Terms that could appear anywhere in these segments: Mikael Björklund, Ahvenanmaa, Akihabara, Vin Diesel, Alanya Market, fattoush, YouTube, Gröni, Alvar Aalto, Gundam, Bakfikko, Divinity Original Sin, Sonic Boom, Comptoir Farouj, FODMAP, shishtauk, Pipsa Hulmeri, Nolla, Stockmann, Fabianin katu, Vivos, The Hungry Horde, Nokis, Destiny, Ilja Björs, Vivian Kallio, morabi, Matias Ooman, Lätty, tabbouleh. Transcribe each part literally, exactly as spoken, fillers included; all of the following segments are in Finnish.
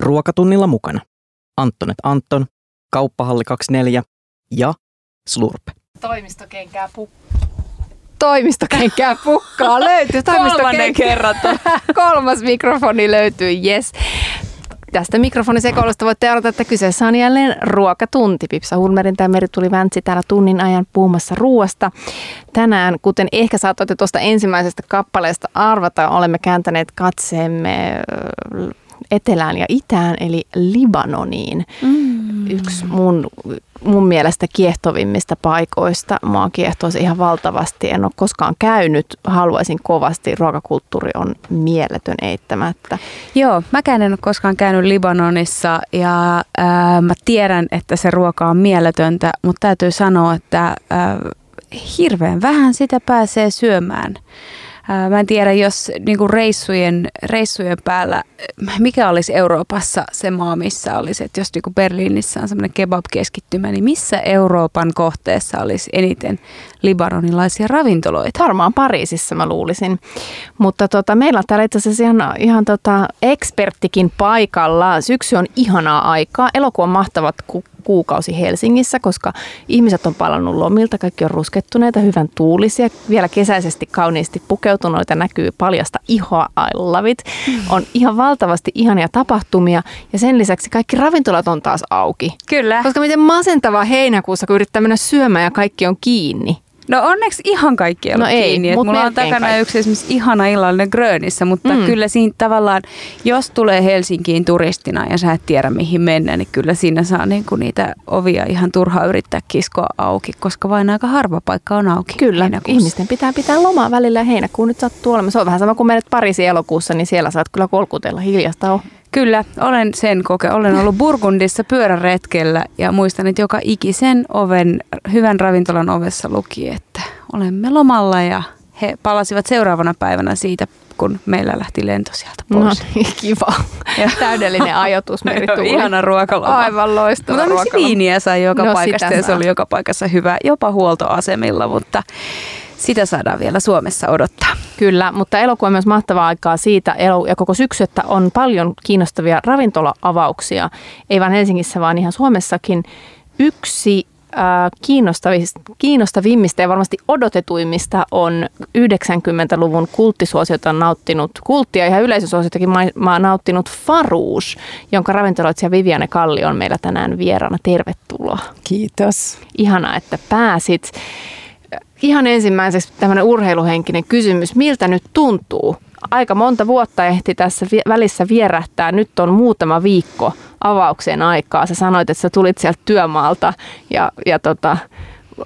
Ruokatunnilla mukana Anttonet Anton, Kauppahalli kaksikymmentäneljä ja Slurp. Toimistokenkää pukkaa. Toimistokenkää pukkaa löytyy. Kolmannen kerran. Kolmas mikrofoni löytyy, yes. Tästä mikrofonisekoilusta voitte arvata, että kyseessä on jälleen ruokatunti. Pipsa Hulmerin tai Merituli Väntsi täällä tunnin ajan puhumassa ruoasta. Tänään, kuten ehkä saatoitte tuosta ensimmäisestä kappaleesta arvata, olemme kääntäneet katseemme etelään ja itään, eli Libanoniin. Mm. Yksi mun, mun mielestä kiehtovimmista paikoista. Mua kiehtoisi ihan valtavasti. En ole koskaan käynyt. Haluaisin kovasti. Ruokakulttuuri on mieletön eittämättä. Joo, mäkään en ole koskaan käynyt Libanonissa ja ää, mä tiedän, että se ruoka on mieletöntä, mutta täytyy sanoa, että ää, hirveän vähän sitä pääsee syömään. Mä en tiedä, jos niinku reissujen, reissujen päällä, mikä olisi Euroopassa se maa, missä olisi, että jos niinku Berliinissä on semmoinen kebab-keskittymä, niin missä Euroopan kohteessa olisi eniten libanonilaisia ravintoloita? Varmaan Pariisissa mä luulisin, mutta tota, meillä on täällä itse asiassa ihan, ihan tota eksperttikin paikalla. Syksy on ihanaa aikaa, elokuun mahtavat kukkaat. Kuukausi Helsingissä, koska ihmiset on palannut lomilta, kaikki on ruskettuneita, hyvän tuulisia, vielä kesäisesti kauniisti pukeutuneita, näkyy paljasta ihoa, I love it. On ihan valtavasti ihania tapahtumia ja sen lisäksi kaikki ravintolat on taas auki. Kyllä. Koska miten masentavaa heinäkuussa, kun yrittää mennä syömään ja kaikki on kiinni. No onneksi ihan kaikki ei ollut no kiinni. Ei, mulla on takana kaikki. Yksi esimerkiksi ihana illallinen Grönissä, mutta mm. kyllä siinä tavallaan, jos tulee Helsinkiin turistina ja sä et tiedä mihin mennä, niin kyllä siinä saa niinku niitä ovia ihan turhaa yrittää kiskoa auki, koska vain aika harva paikka on auki. Kyllä, ihmisten pitää pitää lomaa välillä ja heinäkuun nyt sattuu olemaan. Se on vähän sama kuin menet Pariisin elokuussa, niin siellä saat kyllä kolkutella hiljasta on. Kyllä, olen sen koke. Olen ollut Burgundissa pyöräretkellä ja muistan, että joka ikisen oven, hyvän ravintolan ovessa luki, että olemme lomalla ja he palasivat seuraavana päivänä siitä, kun meillä lähti lento sieltä pois. No niin, kiva. Ja täydellinen ajoitus Merituuli. Ihana ruokaloma. Aivan loistava ruokaloma. Mutta miksi viiniä sai joka no, paikassa ja se oli joka paikassa hyvä, jopa huoltoasemilla, mutta... Sitä saadaan vielä Suomessa odottaa. Kyllä, mutta elokuu on myös mahtavaa aikaa siitä. Elo- ja koko syksy, että on paljon kiinnostavia ravintola-avauksia. Ei vain Helsingissä, vaan ihan Suomessakin. Yksi äh, kiinnostavimmista ja varmasti odotetuimmista on yhdeksänkymmentäluvun kulttisuosiota nauttinut, kulttia ja ihan yleisösuosiotakin ma- ma- nauttinut Farouj, jonka ravintoloitsija Vivian Kallio on meillä tänään vieraana. Tervetuloa. Kiitos. Ihanaa, että pääsit. Ihan ensimmäiseksi tämmöinen urheiluhenkinen kysymys. Miltä nyt tuntuu? Aika monta vuotta ehti tässä välissä vierähtää. Nyt on muutama viikko avaukseen aikaa. Sä sanoit, että sä tulit sieltä työmaalta ja, ja tota,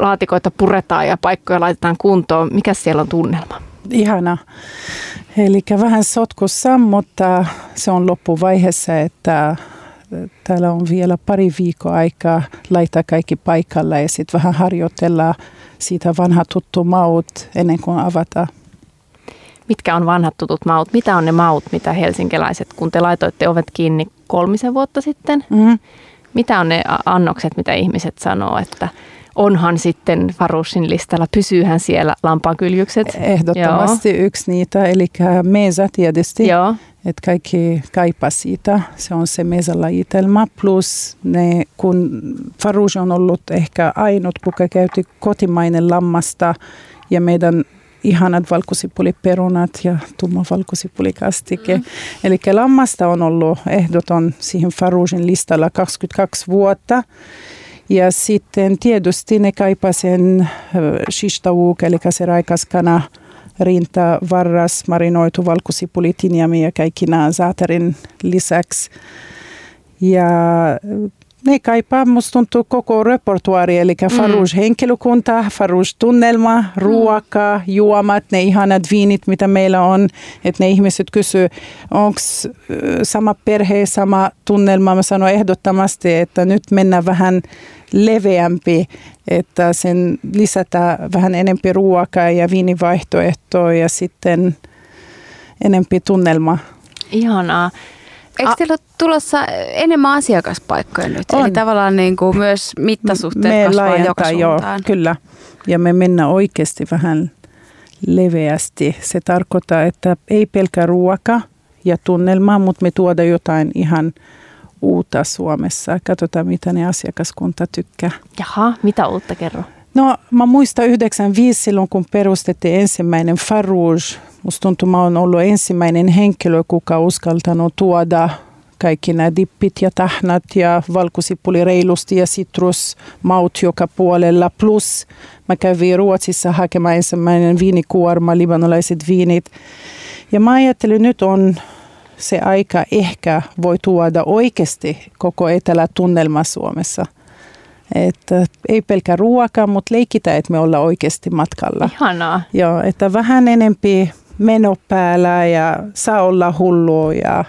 laatikoita puretaan ja paikkoja laitetaan kuntoon. Mikäs siellä on tunnelma? Ihana. Eli vähän sotkussa, mutta se on loppuvaiheessa, että... Täällä on vielä pari viikkoa aikaa laittaa kaikki paikalla ja sitten vähän harjoitella siitä vanha tuttu maut ennen kuin avataan. Mitkä on vanhat tutut maut? Mitä on ne maut, mitä helsinkiläiset, kun te laitoitte ovet kiinni kolmisen vuotta sitten? Mm-hmm. Mitä on ne annokset, mitä ihmiset sanoo, että onhan sitten Faroujin listalla, pysyyhän siellä lampaankyljykset? Ehdottomasti. Joo. Yksi niitä, eli meesa tietysti. Joo. Että kaikki kaipaa siitä. Se on se meesalajitelma. Plus ne, kun Farouj on ollut ehkä ainut, kuka käytti kotimainen lammasta ja meidän ihanat valkosipuliperunat ja tumma valkosipulikastike. Mm. Eli lammasta on ollut ehdoton siihen Faroujin listalla kaksikymmentäkaksi vuotta. Ja sitten tietysti ne kaipaa sen shishtauk, eli se raikas kana. Rinta, varras, marinoitu, valkosipuli, tinjami ja kaikki nämä zaaterin lisäksi. Ja ne kaipaa, musta tuntuu koko repertuaari, eli Farouj-henkilökunta, Farouj-tunnelma, ruoka, juomat, ne ihanat viinit, mitä meillä on. Että ne ihmiset kysyy, onko sama perhe, sama tunnelma. Mä sanon ehdottomasti, että nyt mennään vähän leveämpi, että sen lisätä vähän enempi ruokaa ja viinivaihtoehtoa ja sitten enempi tunnelma. Ihanaa. Eikö teillä ole tulossa enemmän asiakaspaikkoja nyt? On. Eli tavallaan niin kuin myös mittasuhteet me kasvaa joka suuntaan. Kyllä. Ja me mennään oikeasti vähän leveästi. Se tarkoittaa, että ei pelkä ruoka ja tunnelmaa, mutta me tuodaan jotain ihan uutta Suomessa. Katsotaan, mitä ne asiakaskunta tykkää. Jaha, mitä uutta kerro? No, mä muistan yhdeksänkymmentäviisi silloin, kun perustettiin ensimmäinen Farouj. Musta tuntuu, mä oon ollut ensimmäinen henkilö, kuka uskaltanut tuoda kaikki nämä dippit ja tahnat ja valkosipuli reilusti ja sitrusmaut joka puolella. Plus mä kävin Ruotsissa hakemaan ensimmäinen viinikuorma, libanolaiset viinit. Ja mä ajattelin, nyt on se aika, ehkä voi tuoda oikeasti koko etelätunnelma Suomessa. Että ei pelkä ruoka, mutta leikitään, että me ollaan oikeasti matkalla. Ihanaa. Joo, että vähän enempi meno päällä ja saa olla hullu ja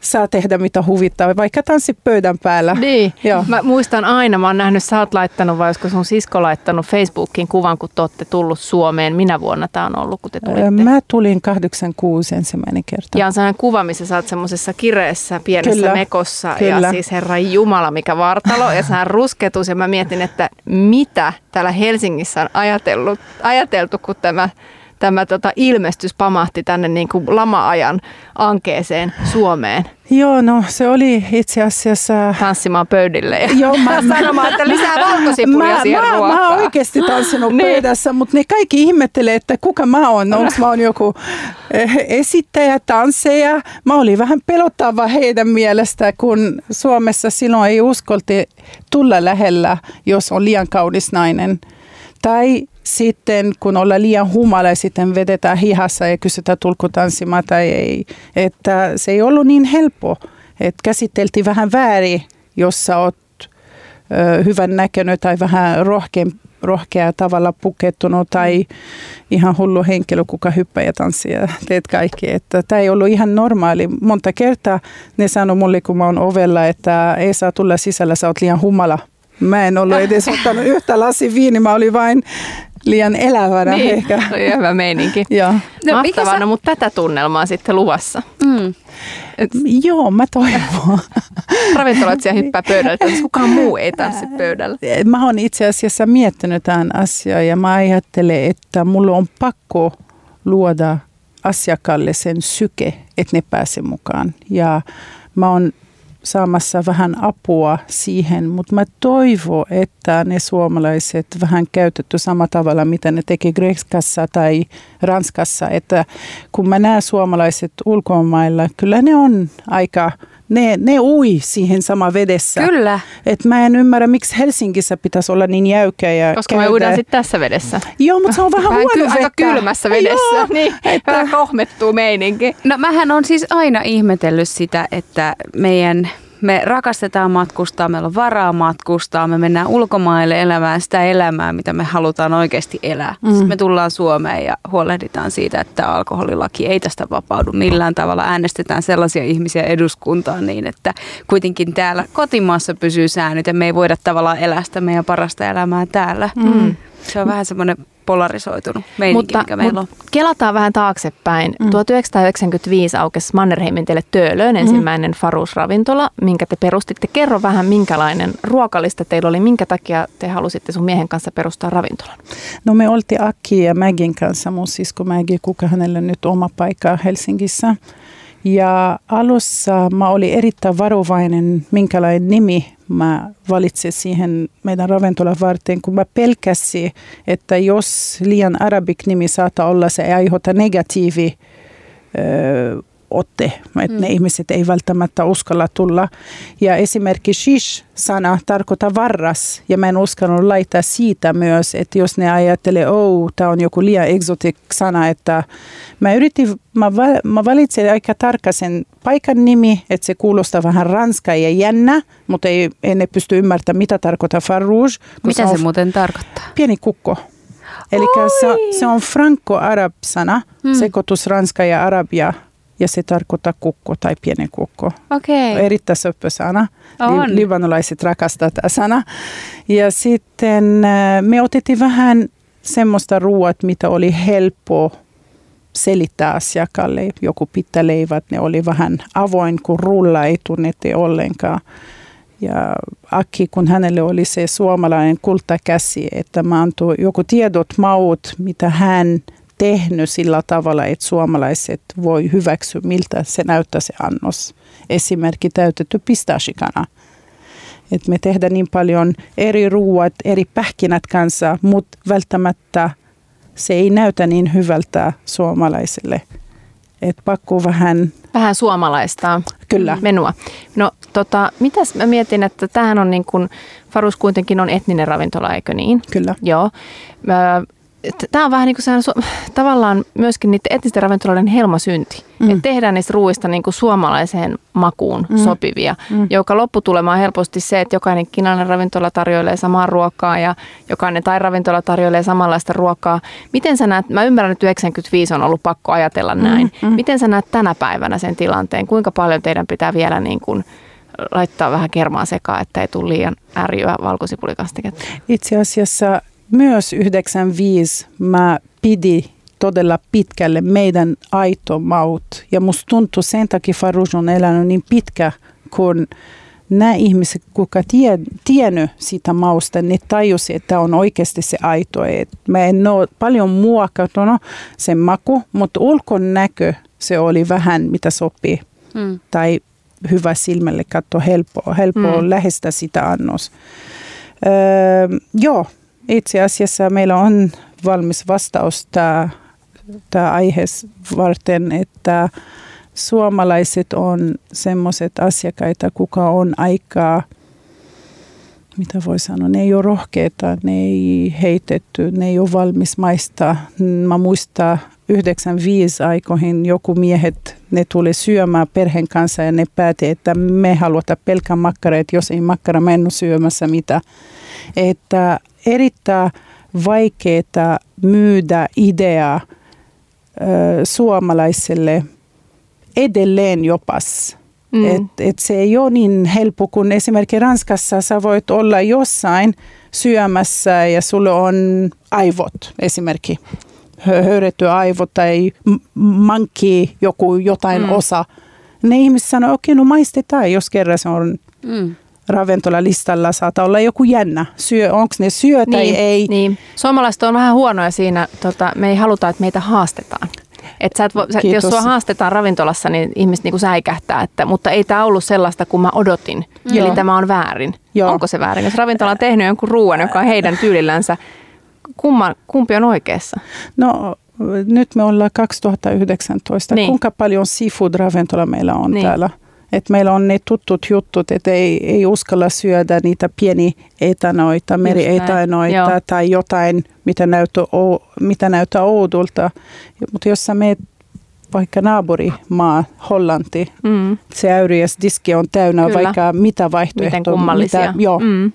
saa tehdä mitä huvittaa, vaikka tanssi pöydän päällä. Niin, joo. Mä muistan aina, mä oon nähnyt, sä oot laittanut vai olisiko sun sisko laittanut Facebookiin kuvan, kun te ootte tullut Suomeen. Minä vuonna tää on ollut, kun te tulitte? Mä tulin kahdeksankymmentäkuusi ensimmäinen kerta. Ja on sellainen kuva, missä sä oot semmoisessa kireessä pienessä kyllä, mekossa kyllä. Ja siis herran jumala, mikä vartalo ja sehän rusketus ja mä mietin, että mitä täällä Helsingissä on ajatellut, ajateltu, kun tämä... Tämä tota, ilmestys pamahti tänne niin kuin lama-ajan ankeeseen Suomeen. Joo, no se oli itse asiassa... Tanssimaan pöydille. Ja joo, mä sanomaan, että lisää valkosipulia siihen ruokaan. Mä oon oikeasti tanssinut niin. pöydässä, mutta ne kaikki ihmettelee, että kuka mä oon. Onko mä oon joku esittäjä, tansseja. Mä olin vähän pelottava heidän mielestä, kun Suomessa silloin ei uskolti tulla lähellä, jos on liian kaunis nainen. Tai... Sitten kun ollaan liian humala, sitten vedetään hihassa ja kysytään tulko tanssimaan tai ei. Että se ei ollut niin helppo. Että käsiteltiin vähän väärin, jos sä oot ö, hyvän näköinen tai vähän rohkea, rohkea tavalla pukettunut tai ihan hullu henkilö, kuka hyppää ja tanssia ja teet kaikki. Että tämä ei ollut ihan normaali. Monta kertaa ne sanoi mulle, kun mä oon ovella, että ei saa tulla sisällä, sä oot liian humala. Mä en ollut edes ottanut yhtä lasin viini, mä olin vain... Liian elävänä niin, ehkä. Niin, hyvä meininki. Joo. No, mahtavaa, sä... no, mutta tätä tunnelmaa on sitten luvassa. Mm. Et... Joo, mä toivon. Ravintoloitsija hyppää pöydälle, että kukaan muu ei tanssi pöydällä. Mä oon itse asiassa miettinyt tämän asian ja mä ajattelen, että mulla on pakko luoda asiakkaalle sen syke, että ne pääsee mukaan. Ja mä oon saamassa vähän apua siihen, mutta mä toivon, että ne suomalaiset vähän käytetty samalla tavalla, mitä ne teki Kreikassa tai Ranskassa, että kun mä näen suomalaiset ulkomailla, kyllä ne on aika, ne, ne ui siihen sama vedessä. Kyllä. Että mä en ymmärrä, miksi Helsingissä pitäisi olla niin jäykä. Ja koska käydä. Me uidaan sitten tässä vedessä. Joo, mutta se on vähän huono vettä. Aika kylmässä vedessä, joo, niin että... vähän kohmettuu meininki. No mähän on siis aina ihmetellyt sitä, että meidän... Me rakastetaan matkustaa, meillä on varaa matkustaa, me mennään ulkomaille elämään sitä elämää, mitä me halutaan oikeasti elää. Mm. Sitten me tullaan Suomeen ja huolehditaan siitä, että alkoholilaki ei tästä vapaudu millään tavalla. Äänestetään sellaisia ihmisiä eduskuntaan niin, että kuitenkin täällä kotimaassa pysyy säännöt ja me ei voida tavallaan elää sitä meidän parasta elämää täällä. Mm. Se on vähän semmoinen... polarisoitunut meininki, mutta, mikä meillä on. Kelataan vähän taaksepäin. Mm. tuhatyhdeksänsataayhdeksänkymmentäviisi aukesi Mannerheimintele Töölöön ensimmäinen mm. Farouj-ravintola, minkä te perustitte. Kerro vähän, minkälainen ruokalista teillä oli, minkä takia te halusitte sun miehen kanssa perustaa ravintolan? No me oltiin Aki ja Mägin kanssa, mun sisko Mägi, kuka hänellä nyt oma paikka Helsingissä. Ja alussa mä olin erittäin varovainen, minkälainen nimi mä valitsin siihen meidän ravintolan varten, kun mä pelkäsin, että jos liian arabik nimi saattaa olla, se ei aiheuta negatiivi ö, otte, että mm. ne ihmiset ei välttämättä uskalla tulla. Ja esimerkiksi shish-sana tarkoittaa varras, ja mä en uskallut laittaa siitä myös, että jos ne ajattelee, oh, tää on joku liian exotic sana, että mä yritin, mä, val, mä valitsin aika tarkka sen paikan nimi, että se kuulostaa vähän ranskaa ja jännä, mutta ei, ei ne pysty ymmärtämään, mitä tarkoittaa Farouj. Mitä se, se muuten tarkoittaa? Pieni kukko. Eli se, se on franco-arab-sana, mm. sekoitus ranska ja arabia. Ja se tarkoittaa kukko tai pienen kukko. Okei. Okay. Erittäin söppö sana. On. Libanolaiset rakastaa tämä sana. Ja sitten me otettiin vähän semmoista ruoat, mitä oli helppo selittää asiakkaalle. Joku pitaleivät, ne oli vähän avoin, kun rulla ei tunnettiin ollenkaan. Ja Aki, kun hänelle oli se suomalainen kultakäsi, että mä antoi joku tiedot maut, mitä hän tehnyt sillä tavalla, että suomalaiset voi hyväksyä, miltä se näyttää se annos. Esimerkiksi täytetty pistaashikana. Et me tehdään niin paljon eri ruuat, eri pähkinät kanssa, mutta välttämättä se ei näytä niin hyvältä suomalaisille. Et pakko vähän... Vähän suomalaista Kyllä. menua. No tota, mitäs mä mietin, että tämähän on niin kuin, Farouj kuitenkin on etninen ravintola, eikö niin? Kyllä. Joo. Tämä on vähän niin kuin sehän tavallaan myöskin niiden etnisten ravintoloiden helmasynti. Mm. Että tehdään niistä ruuista niin kuin suomalaiseen makuun mm. sopivia, mm. joka lopputulema on helposti se, että jokainen kiinalainen ravintola tarjoilee samaa ruokaa ja jokainen tai ravintola tarjoilee samanlaista ruokaa. Miten sä näet, mä ymmärrän, että yhdeksänkymmentäviisi on ollut pakko ajatella näin. Mm. Mm. Miten sä näet tänä päivänä sen tilanteen? Kuinka paljon teidän pitää vielä niin kuin laittaa vähän kermaa sekaan, että ei tule liian ärjyä valkosipulikastiketta? Itse asiassa... Myös yhdeksänkymmentäviisi mä pidin todella pitkälle meidän aito maut. Ja musta tuntuu sen takia Farouj on elänyt niin pitkä, kun nämä ihmiset, jotka tie, tiennyt sitä mausta, ne tajusivat, että on oikeasti se aito. Et mä en ole paljon muokautunut sen maku, mutta ulkonäkö se oli vähän mitä sopii. Mm. Tai hyvä silmälle katsoa, helppoa, helppoa mm. lähestyä sitä annos. Öö, joo. Itse asiassa meillä on valmis vastaus tämä aihe varten, että suomalaiset on semmoiset asiakkaita, kuka on aika, mitä voi sanoa, ne ei ole rohkeita, ne ei heitetty, ne ei ole valmis maista. Mä muistan yhdeksänkymmentäviisi aikoihin joku miehet, ne tuli syömään perheen kanssa ja ne päätti, että me halutaan pelkän makkara, että jos ei makkara, mä en ole syömässä mitään. Että erittäin vaikeaa myydä ideaa suomalaisille edelleen jopas. Mm. Et, et se ei ole niin helppo, kun esimerkiksi Ranskassa sä voit olla jossain syömässä ja sulla on aivot esimerkiksi. Höyretty aivot tai mankki joku jotain mm. osa. Ne ihmiset sanoo, okei, okay, no maistetaan, jos kerran se on... Mm. ravintolalistalla saattaa olla joku jännä. Syö, onko ne syö tai niin, ei? Niin. Suomalaiset on vähän huonoja siinä. Tota, me ei haluta, että meitä haastetaan. Et sä et vo, sä, jos sua haastetaan ravintolassa, niin ihmiset niinku säikähtää. Että, mutta ei tämä ollut sellaista, kuin mä odotin. Mm. Eli tämä on väärin. Joo. Onko se väärin? Jos ravintola on tehnyt jonkun ruuan, joka on heidän tyylillänsä, kumman, kumpi on oikeassa? No... Nyt me ollaan kaksituhattayhdeksäntoista. Niin. Kuinka paljon seafood-ravintola meillä on niin. täällä? Että meillä on ne tuttut juttut, että ei, ei uskalla syödä niitä pieniä etanoita, merietanoita tai jotain, mitä näyttää, mitä näyttää oudolta. Mutta jos sä meet vaikka naapurimaa, Hollanti, mm. se äyriäsdiski on täynnä Kyllä. vaikka mitä vaihtoehtoja. Miten kummallisia. Mitä, joo, mm.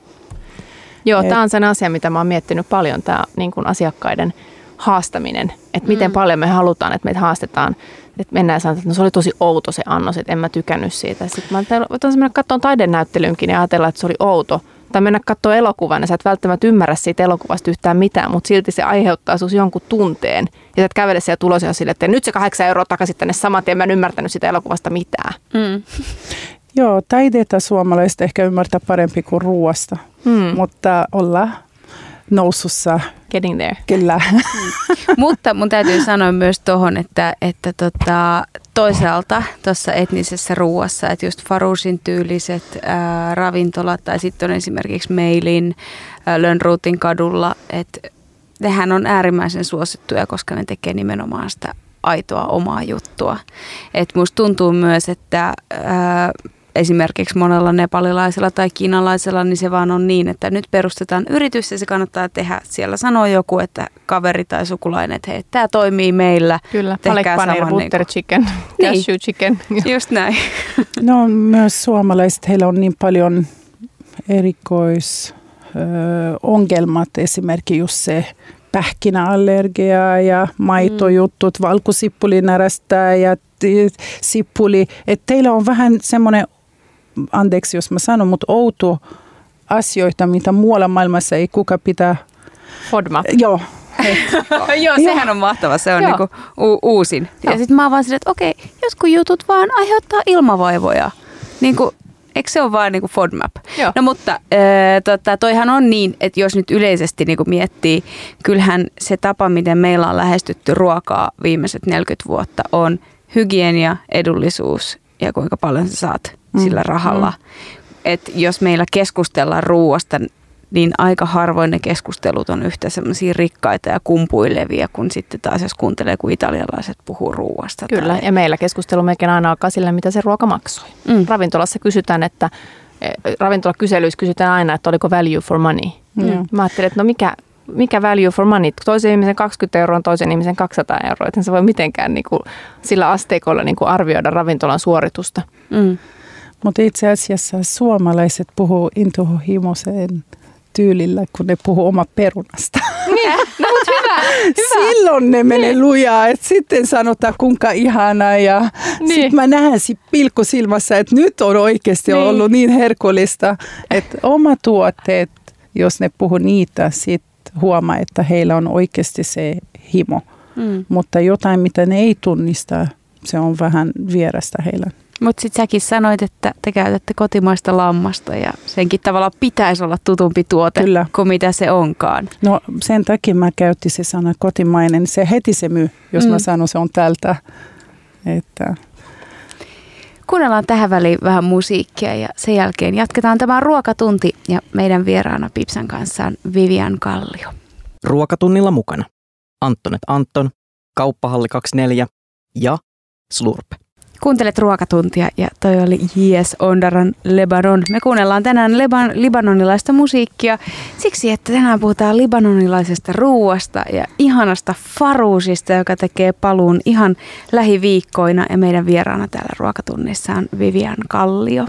joo tämä on sen asia, mitä mä oon miettinyt paljon, tämä niin kuin asiakkaiden haastaminen. Että mm. miten paljon me halutaan, että meitä haastetaan. Että mennään ja sanotaan, että no, se oli tosi outo se annos, että en mä tykännyt siitä. Sitten mä otan mennä katsomaan taidenäyttelyynkin ja ajatellaan, että se oli outo. Tai mennä katsomaan elokuvan ja sä et välttämättä ymmärrä siitä elokuvasta yhtään mitään, mutta silti se aiheuttaa sus jonkun tunteen. Ja sä et kävele siellä tulos ja sille, että nyt se kahdeksan euroa takaisin tänne saman tien, mä en ymmärtänyt sitä elokuvasta mitään. Mm. Joo, taideita suomalaiset ehkä ymmärtää parempi kuin ruoasta, mm. mutta ollaan nousussa. Getting there. Kyllä. Mutta mun täytyy sanoa myös tohon, että, että tota, toisaalta tuossa etnisessä ruuassa, että just Faroujin tyyliset ää, ravintolat tai sitten on esimerkiksi Meilin ää, Lönnrotin kadulla, että nehän on äärimmäisen suosittuja, koska ne tekee nimenomaan sitä aitoa omaa juttua. Että musta tuntuu myös, että ää, esimerkiksi monella nepalilaisella tai kiinalaisella, niin se vaan on niin, että nyt perustetaan yritys ja se kannattaa tehdä. Siellä sanoo joku, että kaveri tai sukulainen, että hei, tämä toimii meillä. Kyllä, palek paneer, butter chicken, cashew chicken. Just näin. No myös suomalaiset, heillä on niin paljon erikoisongelmat, esimerkiksi just se pähkinäallergia ja maitojuttut, mm. valkosippuli närästää ja sippuli, että teillä on vähän semmoinen, anteeksi jos mä sanon, mutta outo asioita, mitä muualla maailmassa ei kuka pitää. Fodma. Joo. Joo, sehän on mahtava, se on niinku u- uusin. Ja sitten mä oon vaan silleen, että okei, jotkut jutut vaan aiheuttaa ilmavaivoja. Niinku, eikö se ole vaan niinku FODMAP? Joo. No mutta ö, tota, toihan on niin, että jos nyt yleisesti niinku miettii, kyllähän se tapa, miten meillä on lähestytty ruokaa viimeiset neljäkymmentä vuotta on hygienia, edullisuus ja kuinka paljon sä saat sillä rahalla. Mm. Et jos meillä keskustellaan ruoasta, niin aika harvoin ne keskustelut on yhtä semmoisia rikkaita ja kumpuilevia, kun sitten taas jos kuuntelee, kun italialaiset puhuu ruoasta. Kyllä, tai... ja meillä keskustelu melkein aina alkaa sillä, mitä se ruoka maksoi. Mm. Ravintolassa kysytään, että, ravintolakyselyissä kysytään aina, että oliko value for money. Mm. Mä ajattelin, että no mikä, mikä value for money? Toisen ihmisen kaksikymmentä euroa on toisen ihmisen kaksisataa euroa, että se voi mitenkään niin kuin, sillä asteikolla niin kuin arvioida ravintolan suoritusta. Mm. Mutta itse asiassa suomalaiset puhuu intohimoiseen tyylillä, kun ne puhuu oma perunasta. Niin, no, mutta hyvä, hyvä. Silloin ne menee niin lujaa, että sitten sanotaan kuinka ihanaa ja niin. Sitten mä näen pilkkusilmassa, että nyt on oikeasti niin ollut niin herkullista, että oma tuotteet, jos ne puhuu niitä, sitten huomaa, että heillä on oikeasti se himo. Mm. Mutta jotain, mitä ne ei tunnista, se on vähän vierasta heillä. Mutta sitten säkin sanoit, että te käytätte kotimaista lammasta ja senkin tavallaan pitäisi olla tutumpi tuote Kyllä. kuin mitä se onkaan. No sen takia mä käytin se sana kotimainen. Se heti se myy, jos mm. mä sanon se on tältä. Että... Kuunnellaan tähän väliin vähän musiikkia ja sen jälkeen jatketaan tämä ruokatunti. Ja meidän vieraana Pipsan kanssa on Vivian Kallio. Ruokatunnilla mukana Anttonet Antton, Kauppahalli kaksikymmentäneljä ja Slurp. Kuuntelet Ruokatuntia ja toi oli Yes Ondaran Lebanon. Me kuunnellaan tänään leban, libanonilaista musiikkia siksi, että tänään puhutaan libanonilaisesta ruuasta ja ihanasta Faroujista, joka tekee paluun ihan lähiviikkoina. Ja meidän vieraana täällä Ruokatunnissa on Vivian Kallio.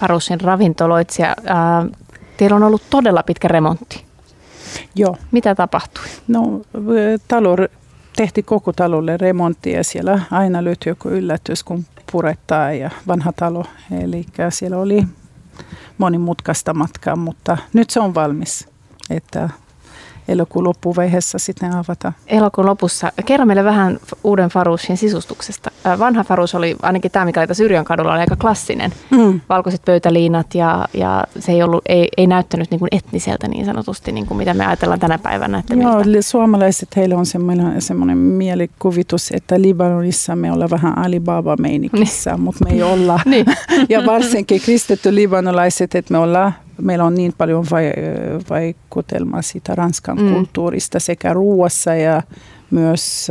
Faroujin ravintoloitsija, ää, teillä on ollut todella pitkä remontti. Joo. Mitä tapahtui? No talo... Tehtiin koko talolle remontti ja siellä aina löytyi joku yllätys, kun purettaa ja vanha talo. Eli siellä oli monimutkaista matkaa, mutta nyt se on valmis, että elokuun loppuvaiheessa sitten avataan. Elokuun lopussa. Kerro meille vähän uuden Faroujin sisustuksesta. Vanha Farouj oli, ainakin tämä mikä oli tässä Syrjön kadulla, oli aika klassinen. Mm. Valkoiset pöytäliinat ja, ja se ei, ollut, ei, ei näyttänyt niin kuin etniseltä niin sanotusti, niin kuin mitä me ajatellaan tänä päivänä. Että Joo, miltä... suomalaiset, heillä on semmoinen, semmoinen mielikuvitus, että Libanonissa me ollaan vähän Alibaba-meinikissä, niin. Mutta me ei olla. Niin. Ja varsinkin kristitty libanolaiset, että me ollaan. Meillä on niin paljon vaikutelmaa siitä Ranskan mm. kulttuurista sekä ruoassa ja myös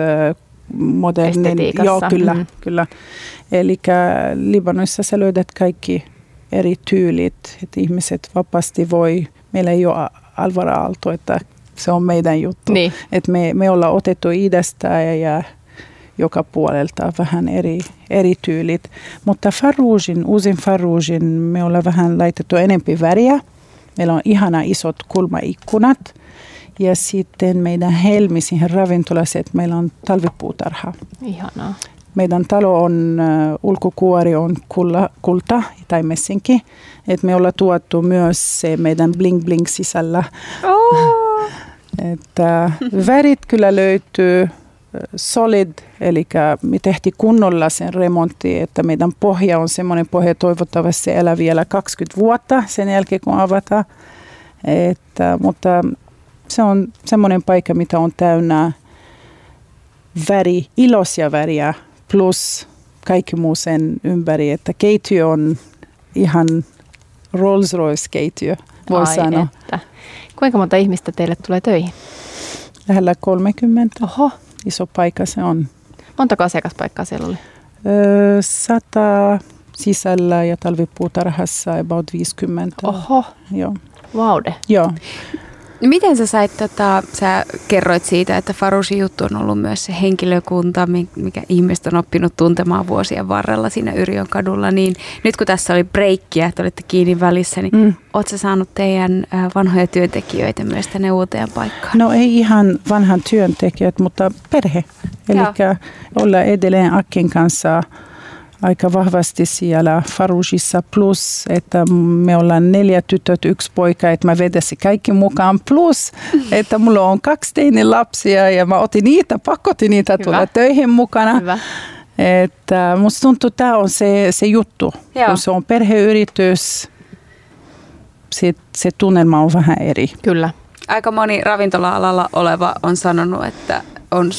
modernin. Joo, kyllä, mm. kyllä. Eli Libanonissa sä löydät kaikki eri tyylit, että ihmiset vapaasti voi. Meillä ei ole Alvar Aalto, että se on meidän juttu. Niin. Että me, me ollaan otettu idästä ja, ja joka puolelta vähän eri, eri tyylit. Mutta Faroujin, uusin Faroujin, me ollaan vähän laitettu enempi väriä. Meillä on ihana isot kulmaikkunat. Ja sitten meidän helmi siihen ravintolassa, että meillä on talvipuutarha. Ihanaa. Meidän talo on, ulkokuori on kulla, kulta tai messinki. Et me ollaan tuotu myös se meidän bling bling sisällä. Oh. Että värit kyllä löytyy. Solid, eli me tehtiin kunnolla sen remontti, että meidän pohja on semmoinen pohja, toivottavasti se elää vielä kaksikymmentä vuotta sen jälkeen, kun avataan. Että, mutta se on semmoinen paikka, mitä on täynnä väri, iloisia väriä, plus kaikki muu sen ympäri, että keittiö on ihan Rolls Royce keittiö, voi Ai sanoa. Että. Kuinka monta ihmistä teille tulee töihin? Lähellä kolmekymmentä. Oho. Iso paikka se on. Montako asiakaspaikkaa siellä oli? Öö, sata sisällä ja talvipuutarhassa about viisikymmentä. Oho, joo. Vaude. Joo. Miten sä sait, tota, sä kerroit siitä, että Faroujin juttu on ollut myös se henkilökunta, mikä ihmiset on oppinut tuntemaan vuosien varrella siinä Yrjön kadulla, niin nyt kun tässä oli breikkiä, että olitte kiinni välissä, niin mm. oot sä saanut teidän vanhoja työntekijöitä myös tänne uuteen paikkaan? No ei ihan vanhan työntekijät, mutta perhe. Eli ollaan edelleen Akin kanssa aika vahvasti siellä Faroujissa, plus että me ollaan neljä tytöt, yksi poika, että mä vedän se kaikki mukaan, plus että mulla on kaksi teini lapsia ja mä otin niitä, pakotin niitä tulla töihin mukana. Hyvä. Että musta tuntuu, että tämä on se, se juttu. Joo. Kun se on perheyritys, se, se tunnelma on vähän eri. Kyllä. Aika moni ravintola-alalla oleva on sanonut, että on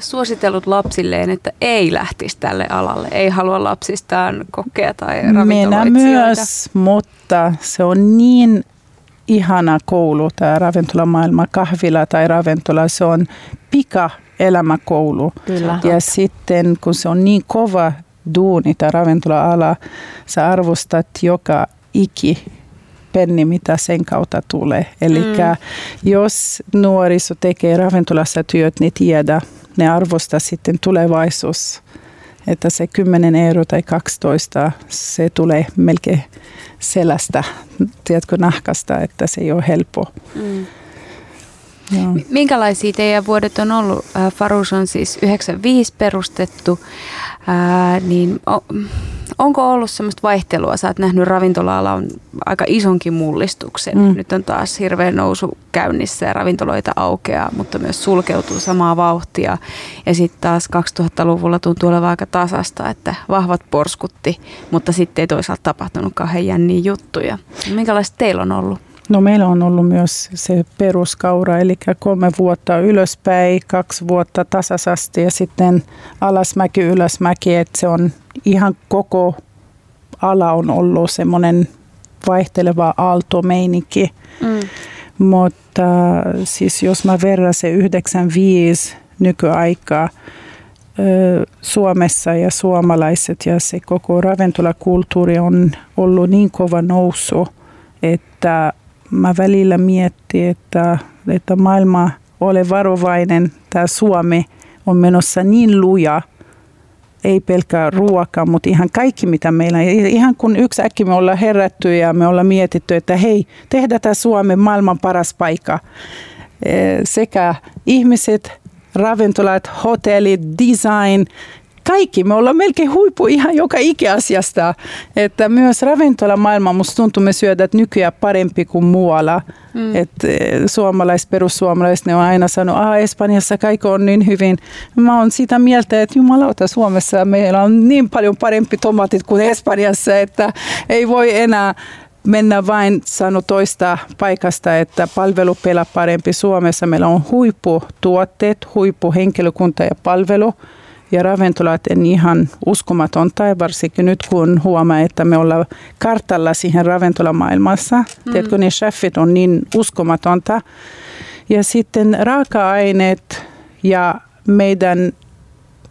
suositellut lapsilleen, että ei lähtisi tälle alalle. Ei halua lapsistaan kokea tai ravintoloitsijoita. Minä myös, mutta se on niin ihana koulu tai ravintolamaailma, kahvila tai ravintola. Se on pika-elämäkoulu. Kyllä. Ja sitten kun se on niin kova duuni tai ravintola-ala, sä arvostat joka iki penni, mitä sen kautta tulee. Eli mm. jos nuoriso tekee ravintolassa työt, niin tiedä, ne arvostaa sitten tulevaisuus. Että se kymmenen euroa tai kaksitoista, se tulee melkein selästä, tiedätkö, nahkasta, että se ei ole helppo. Mm. Minkälaisia teidän vuodet on ollut? Farouj on siis yhdeksänkymmentäviisi perustettu, ää, niin onko ollut semmoista vaihtelua? Sä oot nähnyt ravintola-ala on aika isonkin mullistuksen. Mm. Nyt on taas hirveä nousu käynnissä ja ravintoloita aukeaa, mutta myös sulkeutuu samaa vauhtia. Ja sitten taas kaksituhattaluvulla tuntuu olevan aika tasasta, että vahvat porskutti, mutta sitten ei toisaalta tapahtunut kauhean jänniä juttuja. Minkälaista teillä on ollut? No meillä on ollut myös se peruskaura, eli kolme vuotta ylöspäin, kaksi vuotta tasaisesti ja sitten alasmäki, ylösmäki, että se on ihan koko ala on ollut semmoinen vaihteleva aaltomeininki. Mm. Mutta siis jos mä verran se yhdeksänkymmentäviisi nykyaikaa Suomessa ja suomalaiset ja se koko ravintolakulttuuri on ollut niin kova nousu, että mä välillä miettii, että, että maailma ole varovainen, tämä Suomi on menossa niin luja, ei pelkkää ruoka, mutta ihan kaikki mitä meillä on. Ihan kun yksi äkki me ollaan herätty ja me ollaan mietitty, että hei, tehdään tämä Suomen maailman paras paikka. Sekä ihmiset, ravintolat, hotellit, design, kaikki. Me ollaan melkein huippu ihan joka ikiasiasta. Että myös ravintolamaailma, musta tuntuu, me syödään nykyään parempi kuin muualla. Mm. Että suomalaiset, perussuomalaiset, ne on aina sanonut, että Espanjassa kaikki on niin hyvin. Mä oon sitä mieltä, että jumalauta, Suomessa meillä on niin paljon parempi tomaatit kuin Espanjassa, että ei voi enää mennä vain sanoa toista paikasta, että palvelupela parempi. Suomessa meillä on huipputuotteet, huippuhenkilökunta ja palvelu. Ja ravintolat on ihan uskomatonta, varsinkin nyt kun huomaa, että me ollaan kartalla siihen ravintolamaailmassa. Mm. Tiedätkö, ne chefit on niin uskomatonta. Ja sitten raaka-aineet ja meidän,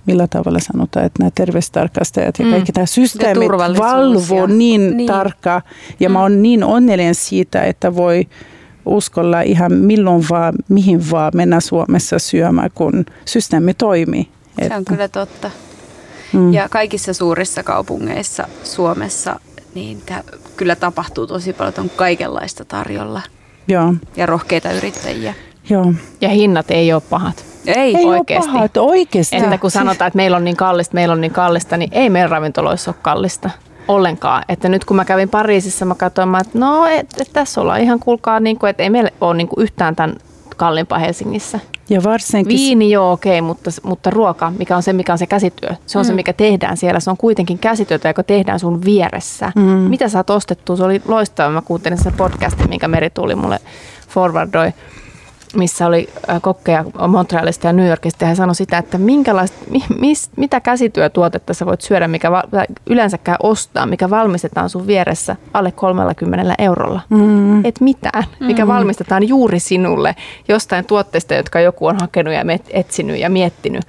millä tavalla sanotaan, että nämä terveystarkastajat ja mm. kaikki tämä systeemit valvoo niin, niin tarkka. Ja mm. mä oon niin onnellinen siitä, että voi uskolla ihan milloin vaan, mihin vaan mennä Suomessa syömään, kun systeemi toimii. Se on kyllä totta. Mm. Ja kaikissa suurissa kaupungeissa Suomessa niin tämä kyllä tapahtuu tosi paljon, on kaikenlaista tarjolla. Joo. Ja rohkeita yrittäjiä. Joo. Ja hinnat ei ole pahat. Ei, ei oikeasti. Ole pahat, oikeasti. Että kun sanotaan, että meillä on niin kallista, meillä on niin kallista, niin ei meidän ravintoloissa ole kallista ollenkaan. Että nyt kun mä kävin Pariisissa, mä katsoin, mä, että no et, et tässä ollaan ihan, kuulkaa, niin kuin, että ei meillä ole niin kuin yhtään tämän kalliimpaa Helsingissä. Ja varsinkin viini joo, okei, mutta, mutta ruoka, mikä on se, mikä on se käsityö, se on mm. se, mikä tehdään siellä. Se on kuitenkin käsityötä, joka tehdään sun vieressä. Mm. Mitä sä oot ostettu? Se oli loistava. Mä kuuntelin sen podcastin, minkä Meri tuli mulle forwardoi, missä oli kokkeja Montrealista ja New Yorkista. Ja hän sanoi sitä, että minkälaista, mis, mitä käsityötuotetta sä voit syödä, mikä val, yleensäkään ostaa, mikä valmistetaan sun vieressä alle kolmellakymmenellä eurolla. Mm. Et mitään, mikä mm. valmistetaan juuri sinulle jostain tuotteista, jotka joku on hakenut ja etsinyt ja miettinyt.